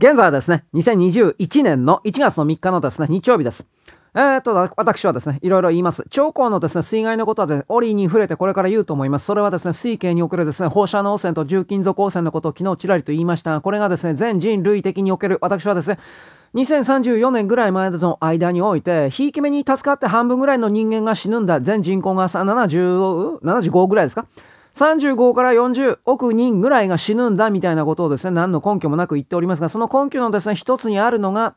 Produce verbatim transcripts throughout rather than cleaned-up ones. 現在はですね、にせんにじゅういちねんのいちがつのみっかのですね、日曜日です。えー、っと、私はですね、いろいろ言います。長江のですね、水害のことはですね、折に触れてこれから言うと思います。それはですね、水系におけるですね、放射能汚染と重金属汚染のことを昨日ちらりと言いましたが、これがですね、全人類的における、私はですね、にせんさんじゅうよねんぐらい前の間において、ひいき目に助かって半分ぐらいの人間が死ぬんだ。全人口がななじゅう、ななじゅうごぐらいですか？ さんじゅうご からよんじゅうおく人ぐらいが死ぬんだみたいなことをですね、何の根拠もなく言っておりますが、その根拠のですね、一つにあるのが、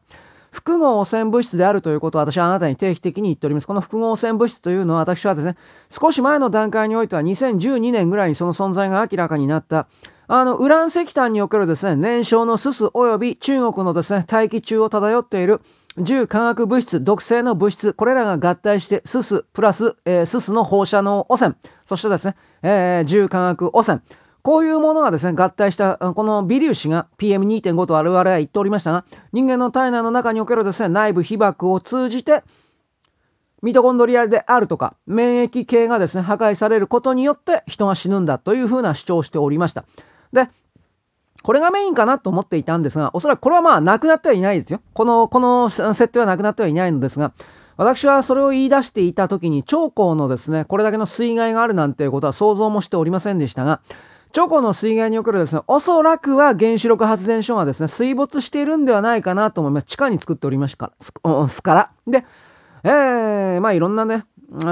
複合汚染物質であるということを私はあなたに定期的に言っております。この複合汚染物質というのは私はですね、少し前の段階においてはにせんじゅうにねんぐらいにその存在が明らかになった、あの、ウラン石炭におけるですね、燃焼のすす及び中国のですね、大気中を漂っている重化学物質、毒性の物質、これらが合体して、すすプラス、えー、すすの放射能汚染、そしてですね、えー、重化学汚染。こういうものがですね、合体した、この微粒子が ピーエムにーてんご と我々は言っておりましたが、人間の体内の中におけるですね、内部被曝を通じて、ミトコンドリアであるとか、免疫系がですね、破壊されることによって人が死ぬんだというふうな主張をしておりました。で、これがメインかなと思っていたんですが、おそらくこれはまあ、なくなってはいないですよ。この、この設定はなくなってはいないのですが、私はそれを言い出していたときに、長江のですね、これだけの水害があるなんていうことは想像もしておりませんでしたが、長江の水害におけるですね、おそらくは原子力発電所がですね、水没しているんではないかなと思います。地下に作っておりましたから。すから。で、えー、まあいろんなね、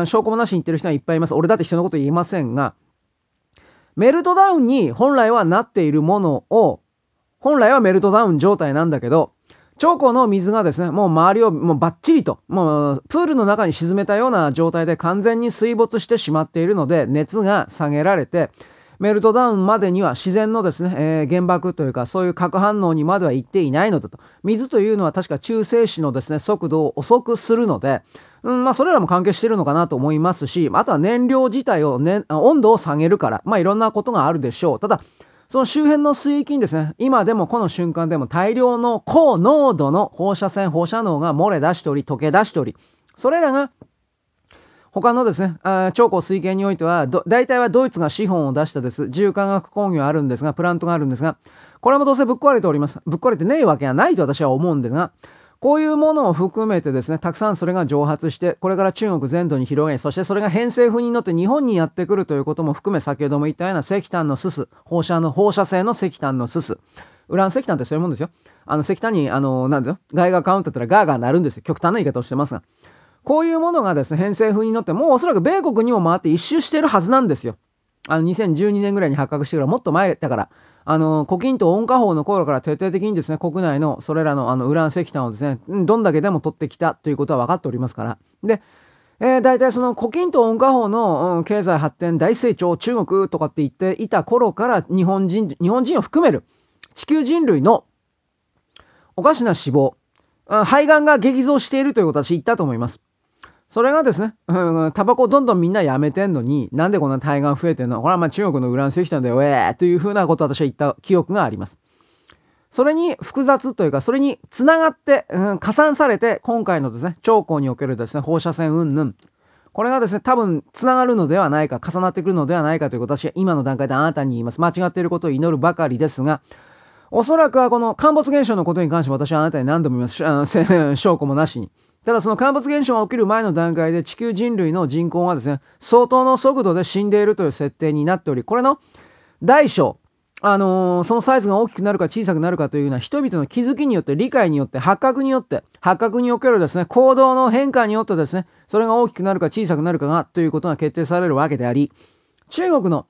証拠もなしに言ってる人はいっぱいいます。俺だって人のこと言いませんが、メルトダウンに本来はなっているものを、本来はメルトダウン状態なんだけど、長江の水がですね、もう周りをもうバッチリと、もうプールの中に沈めたような状態で完全に水没してしまっているので、熱が下げられて、メルトダウンまでには自然のですね、えー、原爆というかそういう核反応にまでは行っていないのだと。水というのは確か中性子のですね、速度を遅くするので、うん、まあそれらも関係しているのかなと思いますし、あとは燃料自体を、ね、温度を下げるから、まあいろんなことがあるでしょう。ただ、その周辺の水域にですね、今でもこの瞬間でも大量の高濃度の放射線、放射能が漏れ出しており、溶け出しており、それらが他のですね、長江水系においては、大体はドイツが資本を出したです、重化学工業あるんですが、プラントがあるんですが、これもどうせぶっ壊れております。ぶっ壊れてねえわけがないと私は思うんですが、こういうものを含めてですね、たくさんそれが蒸発して、これから中国全土に広げ、そしてそれが偏西風に乗って日本にやってくるということも含め、先ほども言ったような石炭のすす、放射の、放射性の石炭のすす。ウラン石炭ってそういうもんですよ。あの石炭に、あの、なんだよ、ガイガーカウントって言ったらガーガー鳴るんですよ。極端な言い方をしてますが。こういうものがですね、偏西風に乗って、もうおそらく米国にも回って一周してるはずなんですよ。あの、にせんじゅうにねんぐらいに発覚してから、もっと前だから、あの、胡錦涛温家宝の頃から徹底的にですね、国内のそれらのあの、ウラン石炭をですね、どんだけでも取ってきたということは分かっておりますから。で、えー、大体その胡錦涛温家宝の、うん、経済発展、大成長、中国とかって言っていた頃から、日本人、日本人を含める、地球人類のおかしな死亡、肺がんが激増しているということは私言ったと思います。それがですね、うん、タバコをどんどんみんなやめてんのに、なんでこんな対岸増えてんの？これはまあ中国のウラン石炭だよ、えーというふうなことを私は言った記憶があります。それに複雑というか、それにつながって、うん、加算されて、今回のですね、長江におけるですね、放射線云々。これがですね、多分つながるのではないか、重なってくるのではないかということを私は今の段階であなたに言います。間違っていることを祈るばかりですが、おそらくはこの陥没現象のことに関して私はあなたに何度も言います。あの証拠もなしに。ただその陥没現象が起きる前の段階で地球人類の人口はですね、相当の速度で死んでいるという設定になっており、これの大小、あのー、そのサイズが大きくなるか小さくなるかというような人々の気づきによって、理解によって、発覚によって、発覚におけるですね、行動の変化によってですね、それが大きくなるか小さくなるかが、ということが決定されるわけであり、中国の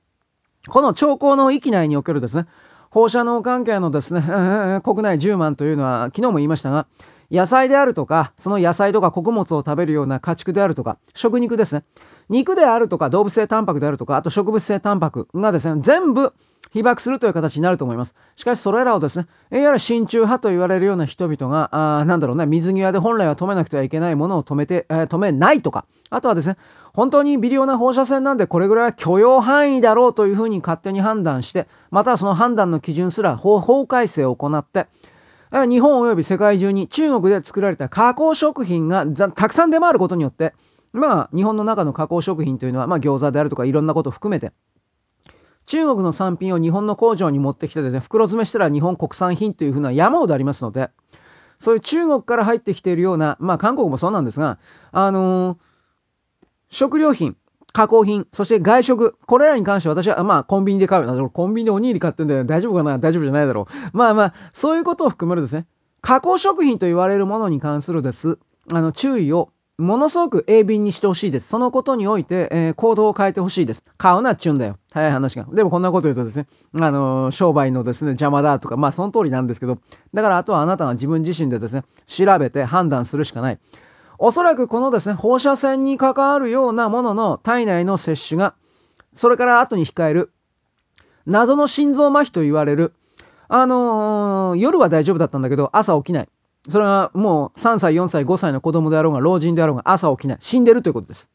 この長江の域内におけるですね、放射能関係のですね、国内じゅうまんというのは、昨日も言いましたが、野菜であるとか、その野菜とか穀物を食べるような家畜であるとか、食肉ですね。肉であるとか、動物性タンパクであるとか、あと植物性タンパクがですね、全部被爆するという形になると思います。しかしそれらをですね、いわゆる親中派と言われるような人々が、あーなんだろうね、水際で本来は止めなくてはいけないものを止めて、えー、止めないとか、あとはですね、本当に微量な放射線なんでこれぐらいは許容範囲だろうというふうに勝手に判断して、またはその判断の基準すら法、法改正を行って、日本及び世界中に中国で作られた加工食品がたくさん出回ることによって、まあ日本の中の加工食品というのは、まあ餃子であるとかいろんなことを含めて、中国の産品を日本の工場に持ってきてですね、袋詰めしたら日本国産品というふうな山ほどありますので、そういう中国から入ってきているような、まあ韓国もそうなんですが、あのー、食料品、加工品、そして外食、これらに関しては私は、まあコンビニで買う。コンビニでおにぎり買ってんで大丈夫かな、大丈夫じゃないだろう。まあまあ、そういうことを含めるですね、加工食品と言われるものに関するです、あの、注意をものすごく鋭敏にしてほしいです。そのことにおいて、えー、行動を変えてほしいです。買うなっちゅうんだよ。早い話が。でもこんなこと言うとですね、あのー、商売のですね、邪魔だとか、まあその通りなんですけど、だからあとはあなたが自分自身でですね、調べて判断するしかない。おそらくこのですね、放射線に関わるようなものの体内の摂取が、それから後に控える、謎の心臓麻痺と言われる、あのー、夜は大丈夫だったんだけど、朝起きない。それはもうさんさい、よんさい、ごさいの子供であろうが、老人であろうが、朝起きない。死んでるということです。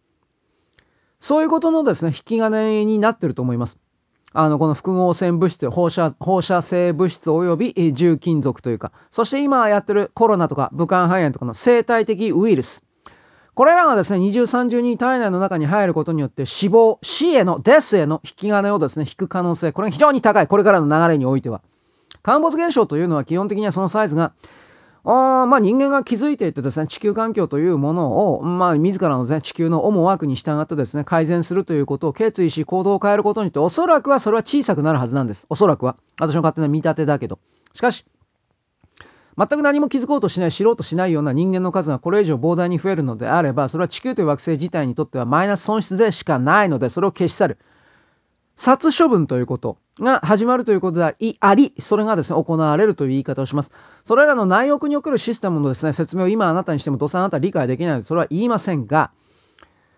そういうことのですね、引き金になってると思います。あの、この複合線物質、放射、放射性物質及び重金属というか、そして今やってるコロナとか武漢肺炎とかの生態的ウイルス。これらがですね、二重三重に体内の中に入ることによって死亡、死への、デスへの引き金をですね、引く可能性。これが非常に高い。これからの流れにおいては。陥没現象というのは基本的にはそのサイズが、あまあ人間が気づいていってですね、地球環境というものを、まあ自らのですね、地球の思惑に従ってですね、改善するということを決意し行動を変えることによって、おそらくはそれは小さくなるはずなんです。おそらくは。私の勝手な見立てだけど。しかし、全く何も気づこうとしない、知ろうとしないような人間の数がこれ以上膨大に増えるのであれば、それは地球という惑星自体にとってはマイナス損失でしかないので、それを消し去る。殺処分ということが始まるということであり、それがですね、行われるという言い方をします。それらの内翼におけるシステムのですね、説明を今あなたにしてもどうせあなたは理解できないので、それは言いませんが、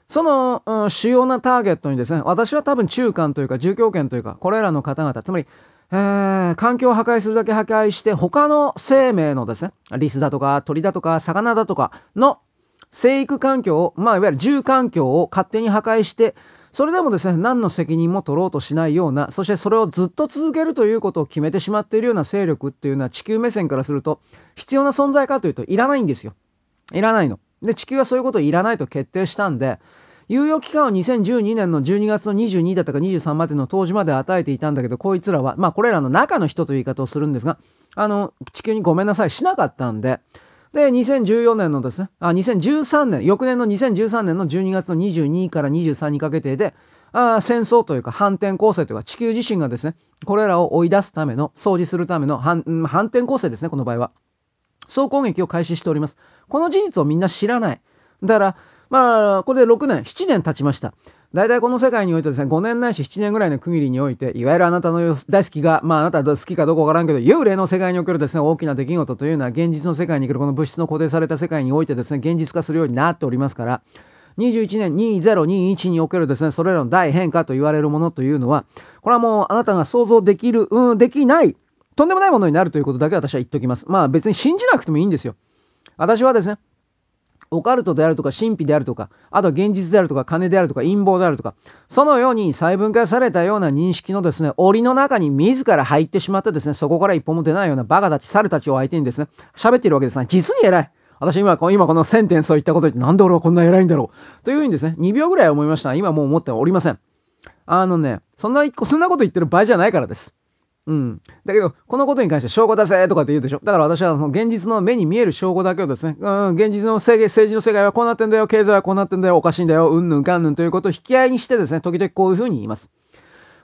その、うん、主要なターゲットにですね、私は多分中間というか、住居圏というか、これらの方々、つまり、えー、環境を破壊するだけ破壊して、他の生命のですね、リスだとか、鳥だとか、魚だとかの生育環境を、まあ、いわゆる住環境を勝手に破壊して、それでもですね、何の責任も取ろうとしないような、そしてそれをずっと続けるということを決めてしまっているような勢力っていうのは地球目線からすると必要な存在かというといらないんですよ。いらないの。で、地球はそういうことをいらないと決定したんで、猶予期間をにせんじゅうにねんのじゅうにがつのにじゅうにだったかにじゅうさんまでの当時まで与えていたんだけど、こいつらは、まあこれらの中の人という言い方をするんですが、あの、地球にごめんなさいしなかったんで、で、にせんじゅうよねんのですね、あ、にせんじゅうさんねん、翌年のにせんじゅうさんねんのじゅうにがつのにじゅうにからにじゅうさんにかけてで、あ戦争というか反転攻勢というか、地球自身がですね、これらを追い出すための、掃除するための反、反転攻勢ですね、この場合は。総攻撃を開始しております。この事実をみんな知らない。だから、まあ、これでろくねん、ななねん経ちました。大体この世界においてですね、ごねんないしななねんぐらいの区切りにおいて、いわゆるあなたの大好きが、まああなた好きかどうかわからんけど、幽霊の世界におけるですね、大きな出来事というのは、現実の世界におけるこの物質の固定された世界においてですね、現実化するようになっておりますから、にじゅういちねんにせんにじゅういちにおけるですね、それらの大変化と言われるものというのは、これはもうあなたが想像できる、うん、できない、とんでもないものになるということだけ私は言っときます。まあ別に信じなくてもいいんですよ。私はですね、オカルトであるとか神秘であるとか、あとは現実であるとか金であるとか陰謀であるとか、そのように細分化されたような認識のですね、檻の中に自ら入ってしまってですね、そこから一歩も出ないようなバカたち、猿たちを相手にですね、喋っているわけですが、実に偉い。私今、今このセンテンスを言ったこと言って、なんで俺はこんな偉いんだろう。というふうにですね、にびょうぐらい思いました。今もう思ってはおりません。あのね、そんな、そんなこと言ってる場合じゃないからです。うん。だけど、このことに関して証拠だぜとかって言うでしょ。だから私はその現実の目に見える証拠だけをですね、うん、現実の政治の世界はこうなってんだよ、経済はこうなってんだよ、おかしいんだよ、うんぬんかんぬんということを引き合いにしてですね、時々こういうふうに言います。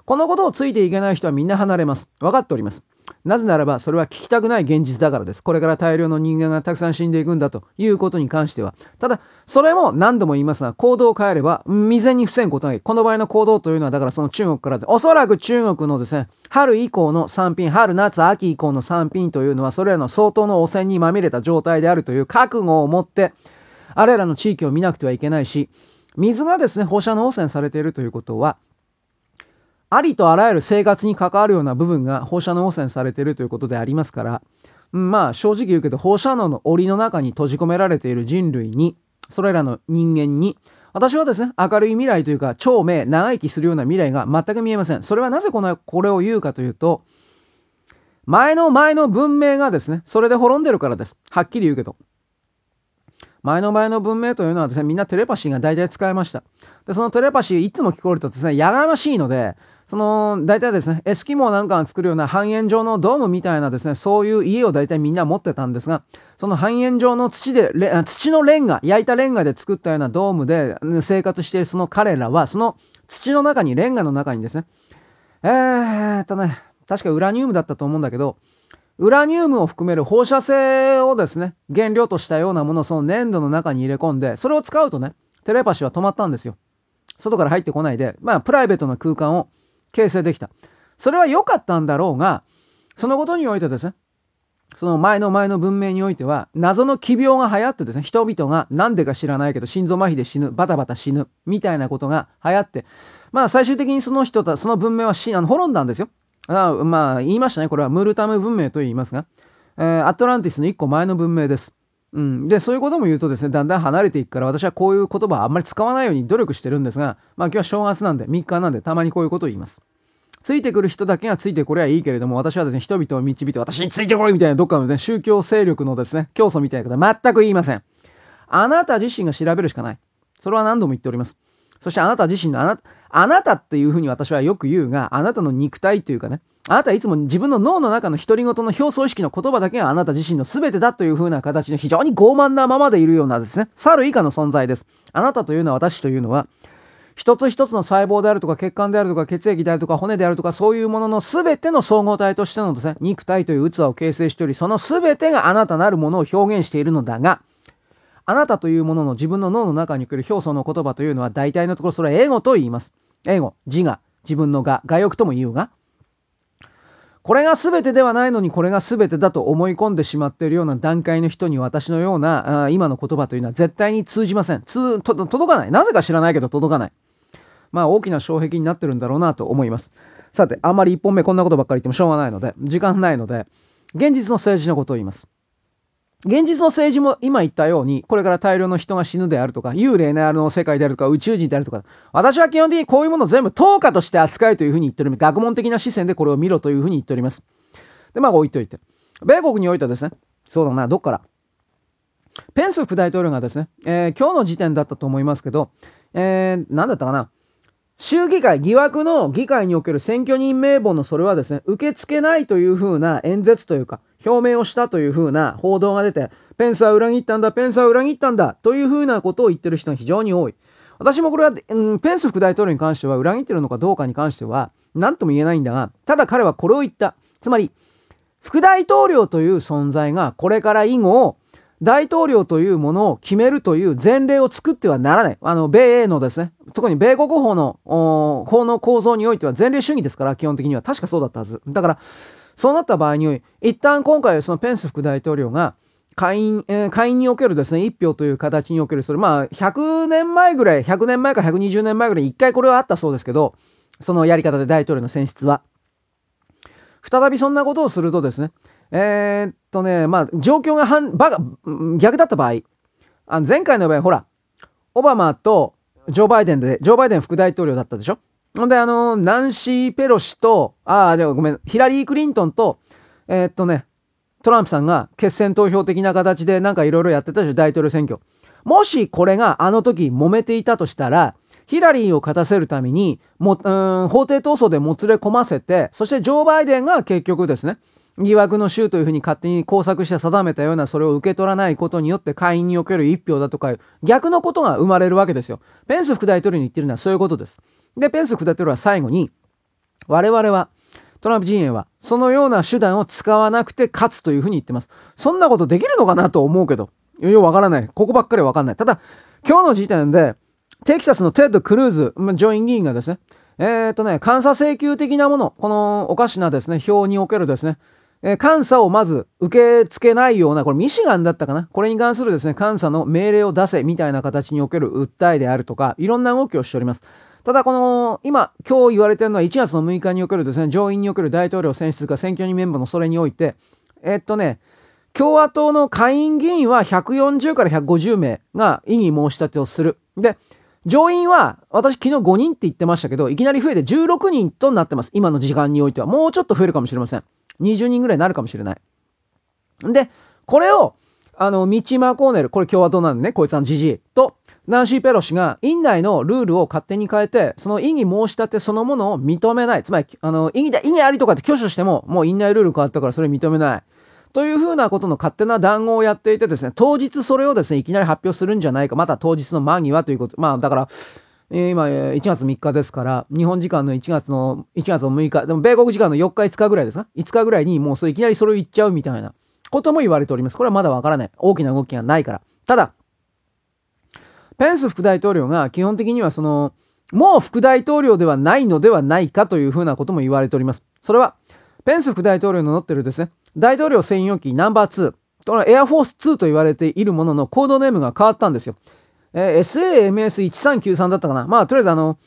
このことをついていけない人はみんな離れます。分かっております。なぜならば、それは聞きたくない現実だからです。これから大量の人間がたくさん死んでいくんだということに関しては。ただ、それも何度も言いますが、行動を変えれば、未然に防ぐことができる。この場合の行動というのは、だからその中国から、おそらく中国のですね、春以降の産品、春、夏、秋以降の産品というのは、それらの相当の汚染にまみれた状態であるという覚悟を持って、あれらの地域を見なくてはいけないし、水がですね、放射能汚染されているということは、ありとあらゆる生活に関わるような部分が放射能汚染されているということでありますから、うん、まあ正直言うけど放射能の檻の中に閉じ込められている人類に、それらの人間に、私はですね、明るい未来というか、長命、長生きするような未来が全く見えません。それはなぜこの、これを言うかというと、前の前の文明がですね、それで滅んでるからです。はっきり言うけど。前の前の文明というのはですね、みんなテレパシーが大体使えました。で、そのテレパシーいつも聞こえるとですね、やがましいので、その大体ですね、エスキモーなんかが作るような半円状のドームみたいなですね、そういう家を大体みんな持ってたんですが、その半円状の土で、土のレンガ、焼いたレンガで作ったようなドームで生活しているその彼らは、その土の中に、レンガの中にですね、えーっとね、確かウラニウムだったと思うんだけど、ウラニウムを含める放射性をですね、原料としたようなものをその粘土の中に入れ込んで、それを使うとね、テレパシーは止まったんですよ。外から入ってこないで、まあ、プライベートな空間を形成できた。それは良かったんだろうが、そのことにおいてですね、その前の前の文明においては、謎の奇病が流行ってですね、人々が何でか知らないけど、心臓麻痺で死ぬ、バタバタ死ぬ、みたいなことが流行って、まあ、最終的にその人た、その文明は死、あの、滅んだんですよ。あまあ、言いましたね。これはムルタム文明と言いますが、えー、アトランティスの一個前の文明です。うん。で、そういうことも言うとですね、だんだん離れていくから、私はこういう言葉はあんまり使わないように努力してるんですが、まあ今日は正月なんで、みっかなんで、たまにこういうことを言います。ついてくる人だけがついてこれはいいけれども、私はですね、人々を導いて、私についてこいみたいな、どっかのですね、宗教勢力のですね、教祖みたいなことは全く言いません。あなた自身が調べるしかない。それは何度も言っております。そしてあなた自身のあなた、あなたっていうふうに私はよく言うが、あなたの肉体というかね、あなたはいつも自分の脳の中の独り言の表層意識の言葉だけがあなた自身の全てだというふうな形で非常に傲慢なままでいるようなですね、猿以下の存在です。あなたというのは、私というのは、一つ一つの細胞であるとか血管であるとか血液であるとか骨であるとか、そういうものの全ての総合体としてのですね、肉体という器を形成しており、その全てがあなたなるものを表現しているのだが、あなたというものの自分の脳の中に来る表層の言葉というのは、大体のところそれはエゴと言います。エゴ、自我、自分の我、我欲とも言うが、これが全てではないのにこれが全てだと思い込んでしまっているような段階の人に、私のようなあ今の言葉というのは絶対に通じません。通と届かない。なぜか知らないけど届かない。まあ大きな障壁になってるんだろうなと思います。さて、あんまりいっぽんめこんなことばっかり言ってもしょうがないので、時間ないので、現実の政治のことを言います。現実の政治も今言ったように、これから大量の人が死ぬであるとか、幽霊の世界であるとか、宇宙人であるとか、私は基本的にこういうものを全部等価として扱いというふうに言っており、学問的な視線でこれを見ろというふうに言っております。で、まあ置いといて。米国においてはですね、そうだな、どっから。ペンス副大統領がですね、えー、今日の時点だったと思いますけど、えー、何だったかな。州議会、疑惑の議会における選挙人名簿のそれはですね、受け付けないというふうな演説というか、表明をしたというふうな報道が出て、ペンスは裏切ったんだ、ペンスは裏切ったんだ、というふうなことを言ってる人が非常に多い。私もこれは、うん、ペンス副大統領に関しては、裏切ってるのかどうかに関しては、何とも言えないんだが、ただ彼はこれを言った。つまり、副大統領という存在が、これから以後、大統領というものを決めるという前例を作ってはならない。あの、米英のですね、特に米国法の、法の構造においては前例主義ですから、基本的には確かそうだったはず。だから、そうなった場合に、一旦今回そのペンス副大統領が下院、えー、下院におけるですね、一票という形における、それ、まあ、ひゃくねんまえぐらい、ひゃくねんまえかひゃくにじゅうねんまえぐらい一回これはあったそうですけど、そのやり方で大統領の選出は。再びそんなことをするとですね、えー、っとね、まあ、状況が反、ばが、逆だった場合、あの前回の場合、ほら、オバマとジョー・バイデンで、ジョー・バイデン副大統領だったでしょ。ほんで、あの、ナンシー・ペロシと、ああ、じゃあごめん、ヒラリー・クリントンと、えー、っとね、トランプさんが決選投票的な形でなんかいろいろやってたでしょ、大統領選挙。もしこれがあの時揉めていたとしたら、ヒラリーを勝たせるために、もう、うん、法廷闘争でもつれ込ませて、そしてジョー・バイデンが結局ですね、疑惑の州というふうに勝手に工作して定めたような、それを受け取らないことによって下院における一票だとか、逆のことが生まれるわけですよ。ペンス副大統領に言ってるのはそういうことです。で、ペンス副大統領は最後に、我々は、トランプ陣営は、そのような手段を使わなくて勝つというふうに言ってます。そんなことできるのかなと思うけど、よくわからない。ここばっかりわかんない。ただ、今日の時点で、テキサスのテッド・クルーズ上院議員がですね、えーっとね、監査請求的なもの、このおかしなですね、表におけるですね、えー、監査をまず受け付けないような、これミシガンだったかな、これに関するですね、監査の命令を出せみたいな形における訴えであるとか、いろんな動きをしております。ただこの、今、今日言われているのはいちがつのむいかにおけるですね、上院における大統領選出か選挙人名簿のそれにおいて、えー、っとね、共和党の下院議員はひゃくよんじゅうからひゃくごじゅうめいが異議申し立てをする。で、上院は、私昨日ごにんって言ってましたけど、いきなり増えてじゅうろくにんとなってます。今の時間においては。もうちょっと増えるかもしれません。にじゅうにんぐらいになるかもしれない。で、これを、あの、ミッチ・マコーネル、これ共和党なんでね、こいつのジジイと、ナンシー・ペロシが院内のルールを勝手に変えて、その異議申し立てそのものを認めない。つまり、あの、異議だ、異議ありとかって挙手しても、もう院内ルール変わったからそれ認めない。というふうなことの勝手な談合をやっていてですね、当日それをですね、いきなり発表するんじゃないか。また当日の間際ということ。まあ、だから、今、いちがつみっかですから、日本時間のいちがつのむいか、でも米国時間のよっかいつかぐらいですか ?いつか 日ぐらいにもうそれいきなりそれを言っちゃうみたいなことも言われております。これはまだわからない。大きな動きがないから。ただ、ペンス副大統領が基本的にはその、もう副大統領ではないのではないかというふうなことも言われております。それは、ペンス副大統領の乗ってるですね、大統領専用機ナンバーツー、このエアフォースツーと言われているもののコードネームが変わったんですよ。えー、エスエーエムエスいちさんきゅうさん だったかな。まあ、とりあえずあの、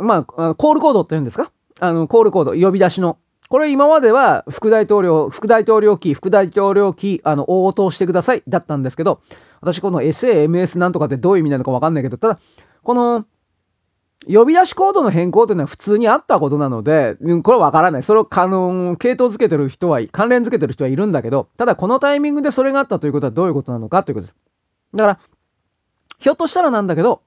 まあ、コールコードって言うんですかあの、コールコード、呼び出しの。これ今までは、副大統領、副大統領機、副大統領機、あの、応答してください、だったんですけど、私この エスエーエムエス なんとかってどういう意味なのかわかんないけど、ただ、この、呼び出しコードの変更というのは普通にあったことなので、うん、これはわからない。それを、あの、系統付けてる人は、関連付けてる人はいるんだけど、ただこのタイミングでそれがあったということはどういうことなのかということです。だから、ひょっとしたらなんだけど、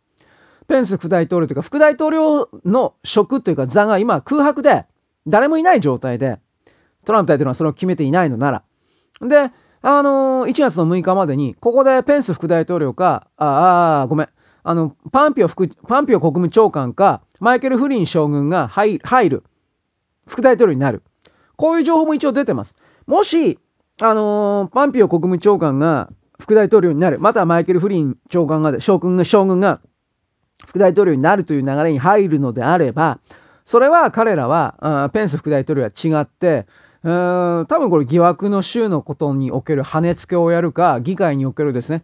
ペンス副大統領というか、副大統領の職というか座が今空白で、誰もいない状態で、トランプ大統領はそれを決めていないのなら。で、あのー、いちがつのむいかまでに、ここでペンス副大統領か、ああ、ごめん、あの、パンピオ副、パンピオ国務長官か、マイケル・フリン将軍が入る、副大統領になる。こういう情報も一応出てます。もし、あのー、パンピオ国務長官が、副大統領になる。またはマイケル・フリン長官が、将軍が、将軍が副大統領になるという流れに入るのであれば、それは彼らは、ペンス副大統領は違って、うーん多分これ疑惑の州のことにおける跳ねつけをやるか、議会におけるですね、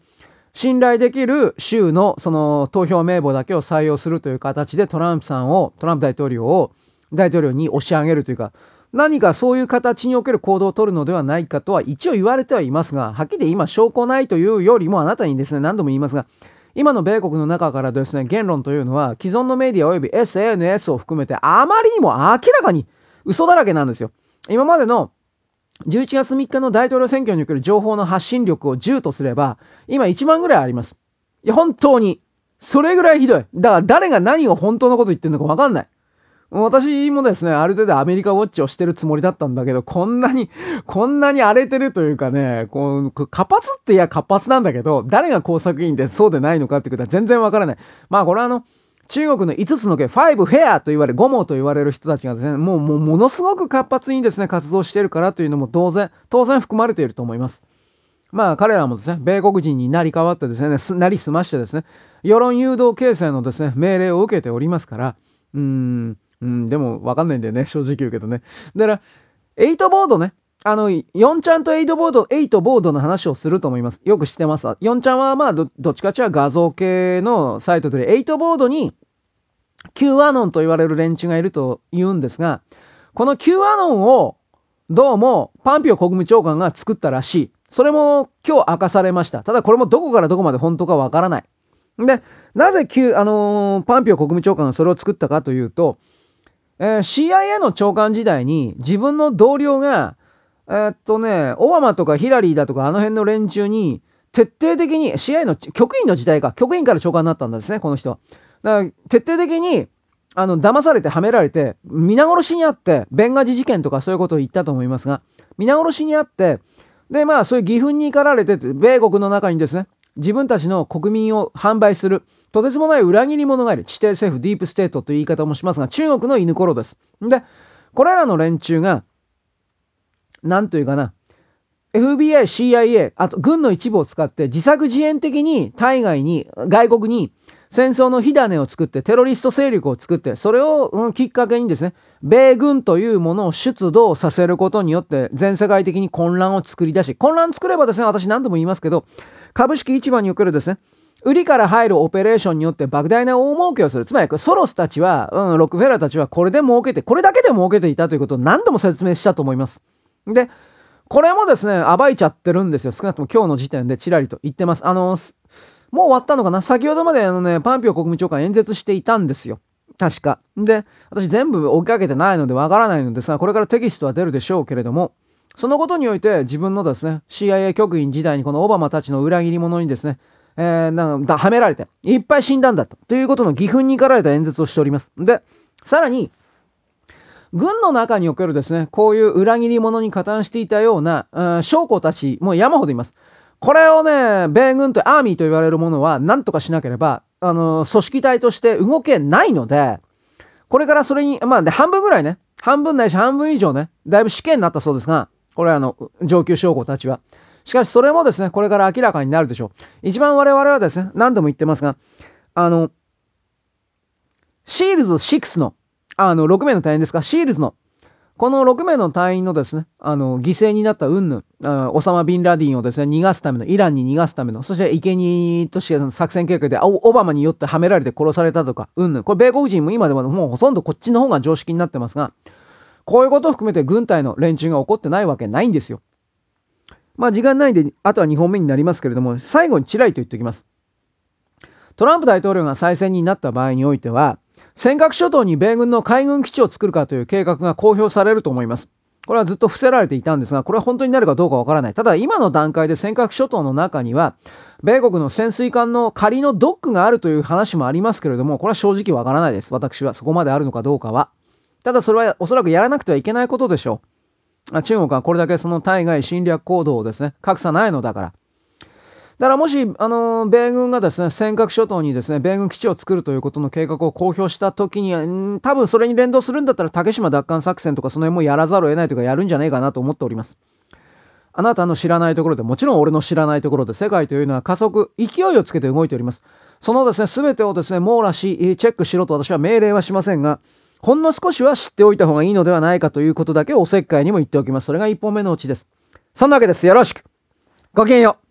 信頼できる州のその投票名簿だけを採用するという形でトランプさんを、トランプ大統領を大統領に押し上げるというか、何かそういう形における行動を取るのではないかとは一応言われてはいますが、はっきり今証拠ないというよりもあなたにですね、何度も言いますが、今の米国の中からですね、言論というのは既存のメディア及び エスエヌエス を含めてあまりにも明らかに嘘だらけなんですよ。今までのじゅういちがつみっかの大統領選挙における情報の発信力をじゅうとすれば、今いちまんぐらいあります。いや、本当に。それぐらいひどい。だから誰が何を本当のこと言ってるのかわかんない。私もですね、ある程度アメリカウォッチをしてるつもりだったんだけど、こんなに、こんなに荒れてるというかね、こう、活発っていや活発なんだけど、誰が工作員でそうでないのかってことは全然わからない。まあこれはあの、中国のいつつの毛、ファイブヘアと言われ、ごもうと言われる人たちがですね、もう、もうものすごく活発にですね、活動してるからというのも当然、当然含まれていると思います。まあ彼らもですね、米国人になり変わってですね、すなりすましてですね、世論誘導形成のですね、命令を受けておりますから、うーん、うん、でもわかんないんだよね、正直言うけどね。だから、はちボードね。あの、よんちゃんとはちボード、はちボードの話をすると思います。よく知ってます。よんちゃんはまあど、どっちかっちは画像系のサイトで、はちボードに Q アノンと言われる連中がいると言うんですが、この Q アノンをどうもパンピオ国務長官が作ったらしい。それも今日明かされました。ただこれもどこからどこまで本当かわからない。で、なぜ Q、あのー、パンピオ国務長官がそれを作ったかというと、えー、シーアイエー の長官時代に自分の同僚が、えー、っとね、オバマとかヒラリーだとかあの辺の連中に徹底的に、シーアイエー の局員の時代か、局員から長官になったんですね、この人は。だから徹底的に、あの、騙されてはめられて、皆殺しにあって、ベンガジ事件とかそういうことを言ったと思いますが、皆殺しにあって、で、まあそういう義憤に怒られて、米国の中にですね、自分たちの国民を販売する、とてつもない裏切り者がいる。地底政府、ディープステートという言い方もしますが、中国の犬ころです。で、これらの連中が、なんというかな、エフビーアイ、シーアイエー、あと軍の一部を使って自作自演的に対外に、外国に戦争の火種を作って、テロリスト勢力を作って、それを、うん、きっかけにですね、米軍というものを出動させることによって、全世界的に混乱を作り出し、混乱作ればですね、私何度も言いますけど、株式市場におけるですね、売りから入るオペレーションによって莫大な大儲けをする。つまり、ソロスたちは、うん、ロックフェラーたちはこれで儲けて、これだけで儲けていたということを何度も説明したと思います。で、これもですね、暴いちゃってるんですよ。少なくとも今日の時点でちらりと言ってます。あの、もう終わったのかな?先ほどまであのね、パンピオ国務長官演説していたんですよ。確か。で、私全部追いかけてないのでわからないのですが、これからテキストは出るでしょうけれども、そのことにおいて自分のですね シーアイエー 局員時代にこのオバマたちの裏切り者にですね、えー、なんだはめられていっぱい死んだんだとということの義憤に駆られた演説をしております。でさらに軍の中におけるですねこういう裏切り者に加担していたような、うん、将校たちも山ほどいます。これをね米軍とアーミーと言われるものは何とかしなければあの組織体として動けないので、これからそれにまあで半分ぐらいね半分ないし半分以上ねだいぶ死刑になったそうですが、これあの上級将校たちはしかしそれもですねこれから明らかになるでしょう。一番我々はですね何度も言ってますがあのシールズろくのあのろく名の隊員ですか、シールズのこのろく名の隊員のですねあの犠牲になった云々、オサマ・ビンラディンをですね逃がすためのイランに逃がすためのそして生贄として作戦計画でオバマによってはめられて殺されたとか云々、これ米国人も今ではもうほとんどこっちの方が常識になってますが、こういうことを含めて軍隊の連中が怒ってないわけないんですよ。まあ時間ないんであとはにほんめになりますけれども、最後にちらりと言っておきます。トランプ大統領が再選になった場合においては尖閣諸島に米軍の海軍基地を作るかという計画が公表されると思います。これはずっと伏せられていたんですが、これは本当になるかどうかわからない。ただ今の段階で尖閣諸島の中には米国の潜水艦の仮のドックがあるという話もありますけれども、これは正直わからないです。私はそこまであるのかどうかは。ただそれはおそらくやらなくてはいけないことでしょう。中国はこれだけその対外侵略行動をですね隠さないのだからだからもし、あのー、米軍がですね、尖閣諸島にですね、米軍基地を作るということの計画を公表したときに、ん多分それに連動するんだったら、竹島奪還作戦とか、その辺もやらざるを得ないというか、やるんじゃないかなと思っております。あなたの知らないところで、もちろん俺の知らないところで、世界というのは加速、勢いをつけて動いております。そのですね、すべてをですね、網羅し、チェックしろと私は命令はしませんが、ほんの少しは知っておいた方がいいのではないかということだけをおせっかいにも言っておきます。それがいっぽんめのうちです。そんなわけです。よろしく。ごきげんよう。